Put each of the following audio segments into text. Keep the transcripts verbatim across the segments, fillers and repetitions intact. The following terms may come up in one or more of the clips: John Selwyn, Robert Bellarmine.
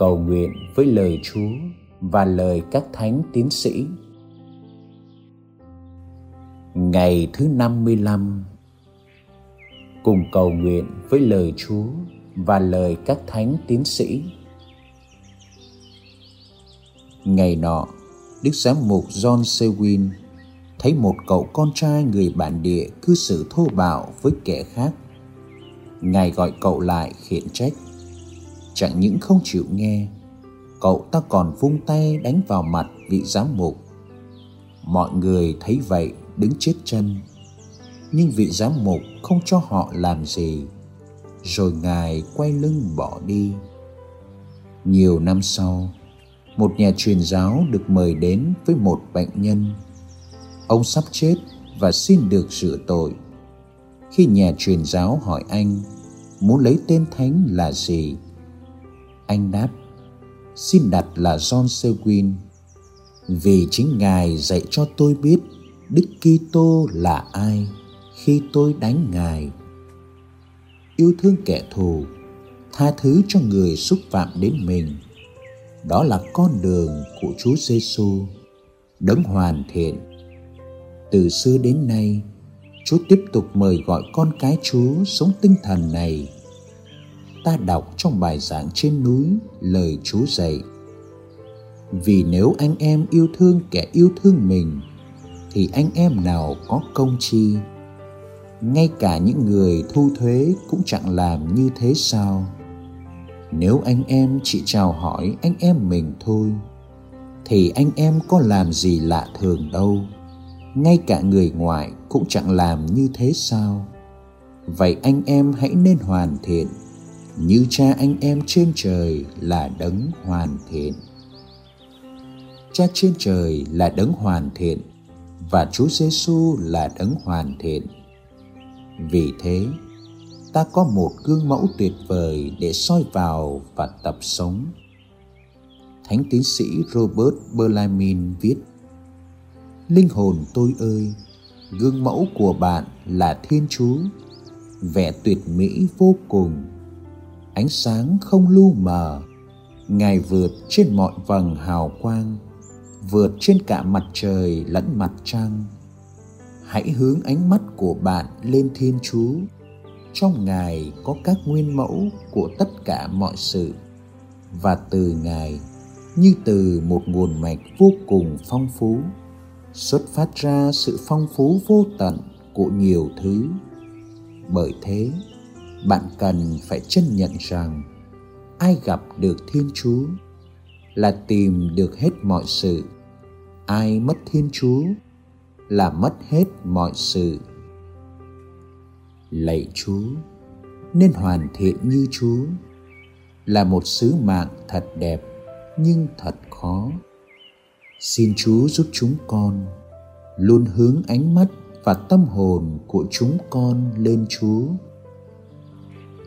cầu nguyện với lời Chúa và lời các thánh tiến sĩ. Ngày thứ năm mươi lăm, cùng cầu nguyện với lời Chúa và lời các thánh tiến sĩ. Ngày nọ, Đức Giám mục John Selwyn thấy một cậu con trai người bản địa cư xử thô bạo với kẻ khác. Ngài gọi cậu lại khiển trách. Chẳng những không chịu nghe, cậu ta còn vung tay đánh vào mặt vị giám mục. Mọi người thấy vậy đứng chết chân, nhưng vị giám mục không cho họ làm gì, rồi Ngài quay lưng bỏ đi. Nhiều năm sau, một nhà truyền giáo được mời đến với một bệnh nhân. Ông sắp chết và xin được rửa tội. Khi nhà truyền giáo hỏi anh muốn lấy tên thánh là gì, anh đáp, xin đặt là John Selwyn, vì chính Ngài dạy cho tôi biết Đức Kitô là ai khi tôi đánh Ngài. Yêu thương kẻ thù, tha thứ cho người xúc phạm đến mình, đó là con đường của Chúa Giêsu, đấng hoàn thiện. Từ xưa đến nay, Chúa tiếp tục mời gọi con cái Chúa sống tinh thần này. Ta đọc trong bài giảng trên núi lời Chúa dạy. Vì nếu anh em yêu thương kẻ yêu thương mình, thì anh em nào có công chi? Ngay cả những người thu thuế cũng chẳng làm như thế sao? Nếu anh em chỉ chào hỏi anh em mình thôi, thì anh em có làm gì lạ thường đâu. Ngay cả người ngoại cũng chẳng làm như thế sao? Vậy anh em hãy nên hoàn thiện, như Cha anh em trên trời là đấng hoàn thiện. Cha trên trời là đấng hoàn thiện, và Chúa Giêsu là đấng hoàn thiện. Vì thế, ta có một gương mẫu tuyệt vời để soi vào và tập sống. Thánh tiến sĩ Robert Bellarmine viết: Linh hồn tôi ơi, gương mẫu của bạn là Thiên Chúa, vẻ tuyệt mỹ vô cùng, ánh sáng không lu mờ. Ngài vượt trên mọi vầng hào quang, vượt trên cả mặt trời lẫn mặt trăng. Hãy hướng ánh mắt của bạn lên Thiên Chúa. Trong Ngài có các nguyên mẫu của tất cả mọi sự, và từ Ngài, như từ một nguồn mạch vô cùng phong phú, xuất phát ra sự phong phú vô tận của nhiều thứ. Bởi thế, bạn cần phải chân nhận rằng ai gặp được Thiên Chúa là tìm được hết mọi sự. Ai mất Thiên Chúa là mất hết mọi sự. Lạy Chúa, nên hoàn thiện như Chúa là một sứ mạng thật đẹp nhưng thật khó. Xin Chúa giúp chúng con luôn hướng ánh mắt và tâm hồn của chúng con lên Chúa.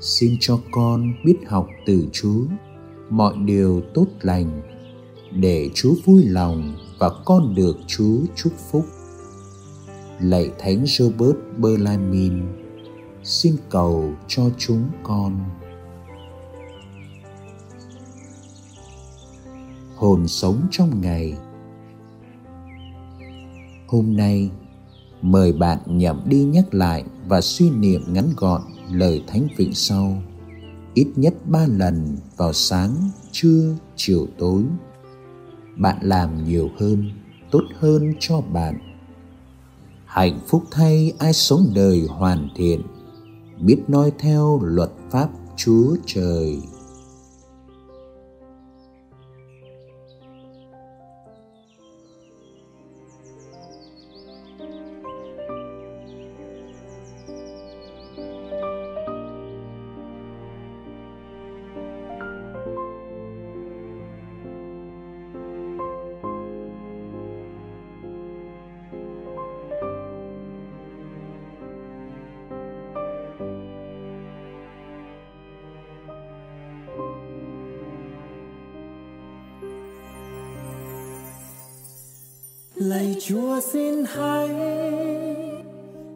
Xin cho con biết học từ Chúa mọi điều tốt lành, để Chúa vui lòng và con được Chúa chúc phúc. Lạy Thánh Robert Bellarmine, xin cầu cho chúng con. Hồn sống trong ngày. Hôm nay, mời bạn nhẩm đi nhắc lại và suy niệm ngắn gọn lời Thánh Vịnh sau, ít nhất ba lần vào sáng, trưa, chiều, tối. Bạn làm nhiều hơn, tốt hơn cho bạn. Hạnh phúc thay ai sống đời hoàn thiện, biết noi theo luật pháp Chúa Trời. Lạy Chúa, xin hãy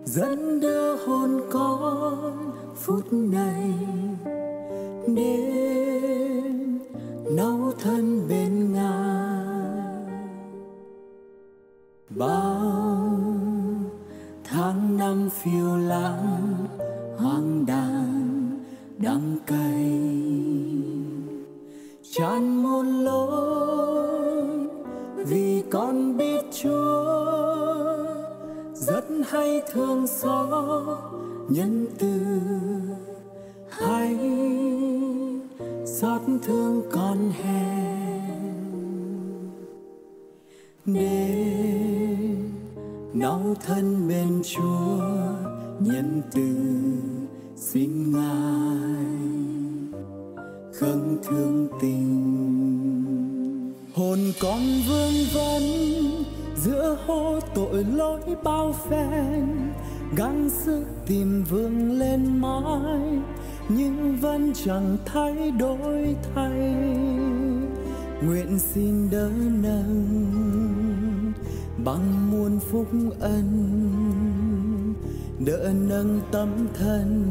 dẫn đưa hồn con phút này đến náu thân bên Ngài. Bao tháng năm phiêu lãng hoang đàng đắng cay, chán muôn lối vì con biết Chúa rất hay thương xót nhân từ, hay xót thương con hèn nên náu thân bên Chúa nhân từ xin Ngài khâng thương tình. Hồn con vương vấn giữa hố tội lỗi bao phen, gắng sức tìm vươn lên mãi nhưng vẫn chẳng thay đổi thay. Nguyện xin đỡ nâng bằng muôn phúc ân, đỡ nâng tâm thân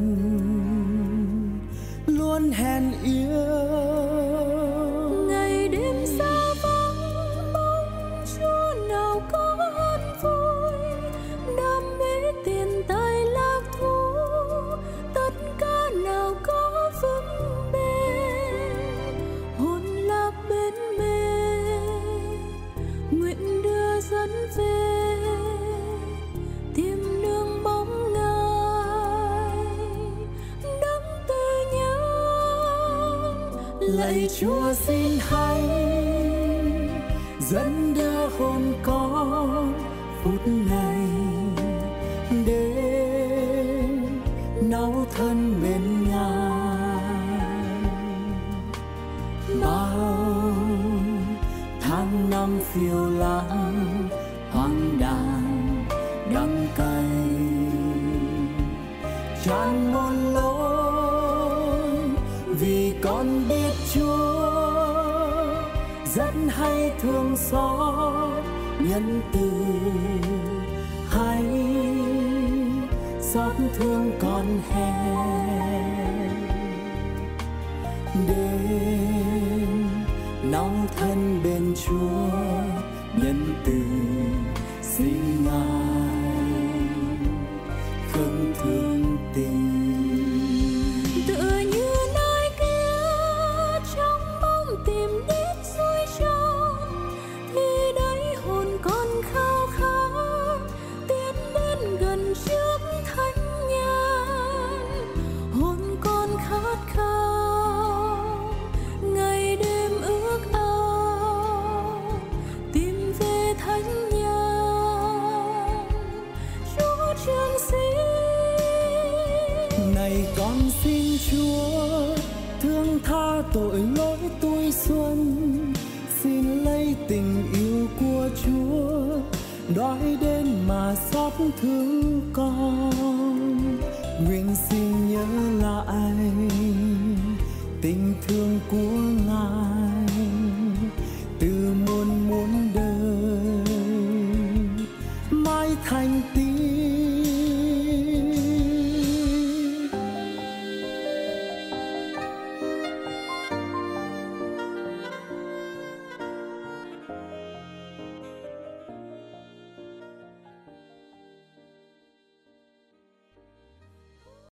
luôn hèn yếu. Ngày đêm xa vắng mong Chúa nào có an vui, đam mê tiền tài lạc thú tất cả nào có vững bền, hồn lạc bên mê nguyện đưa dẫn về tìm đường bóng Ngài đấng từ nhớ. Lạy Chúa xin hãy dẫn đưa hồn con phút này đến náu thân bên Ngài. Bao tháng năm phiêu lãng hoang đàng đắng cay, chán muôn lối vì con biết Chúa rất hay thương xót nhân từ, hay xót thương con hèn đến náu thân bên Chúa nhân từ xin Ngài khâng thương tình. Tự như nơi kia trong mong tìm đến suối trâu, thì đấy hồn con khao khát tiến đến gần trước thánh nhân. Hồn con khát khao ngày đêm ước ao tìm về thánh nhân. Chúa thương xin này con xin Chúa thương tha tội lỗi tuổi xuân, xin lấy tình yêu của Chúa đói đến mà xót thương con. Nguyện xin nhớ lại tình thương của Ngài.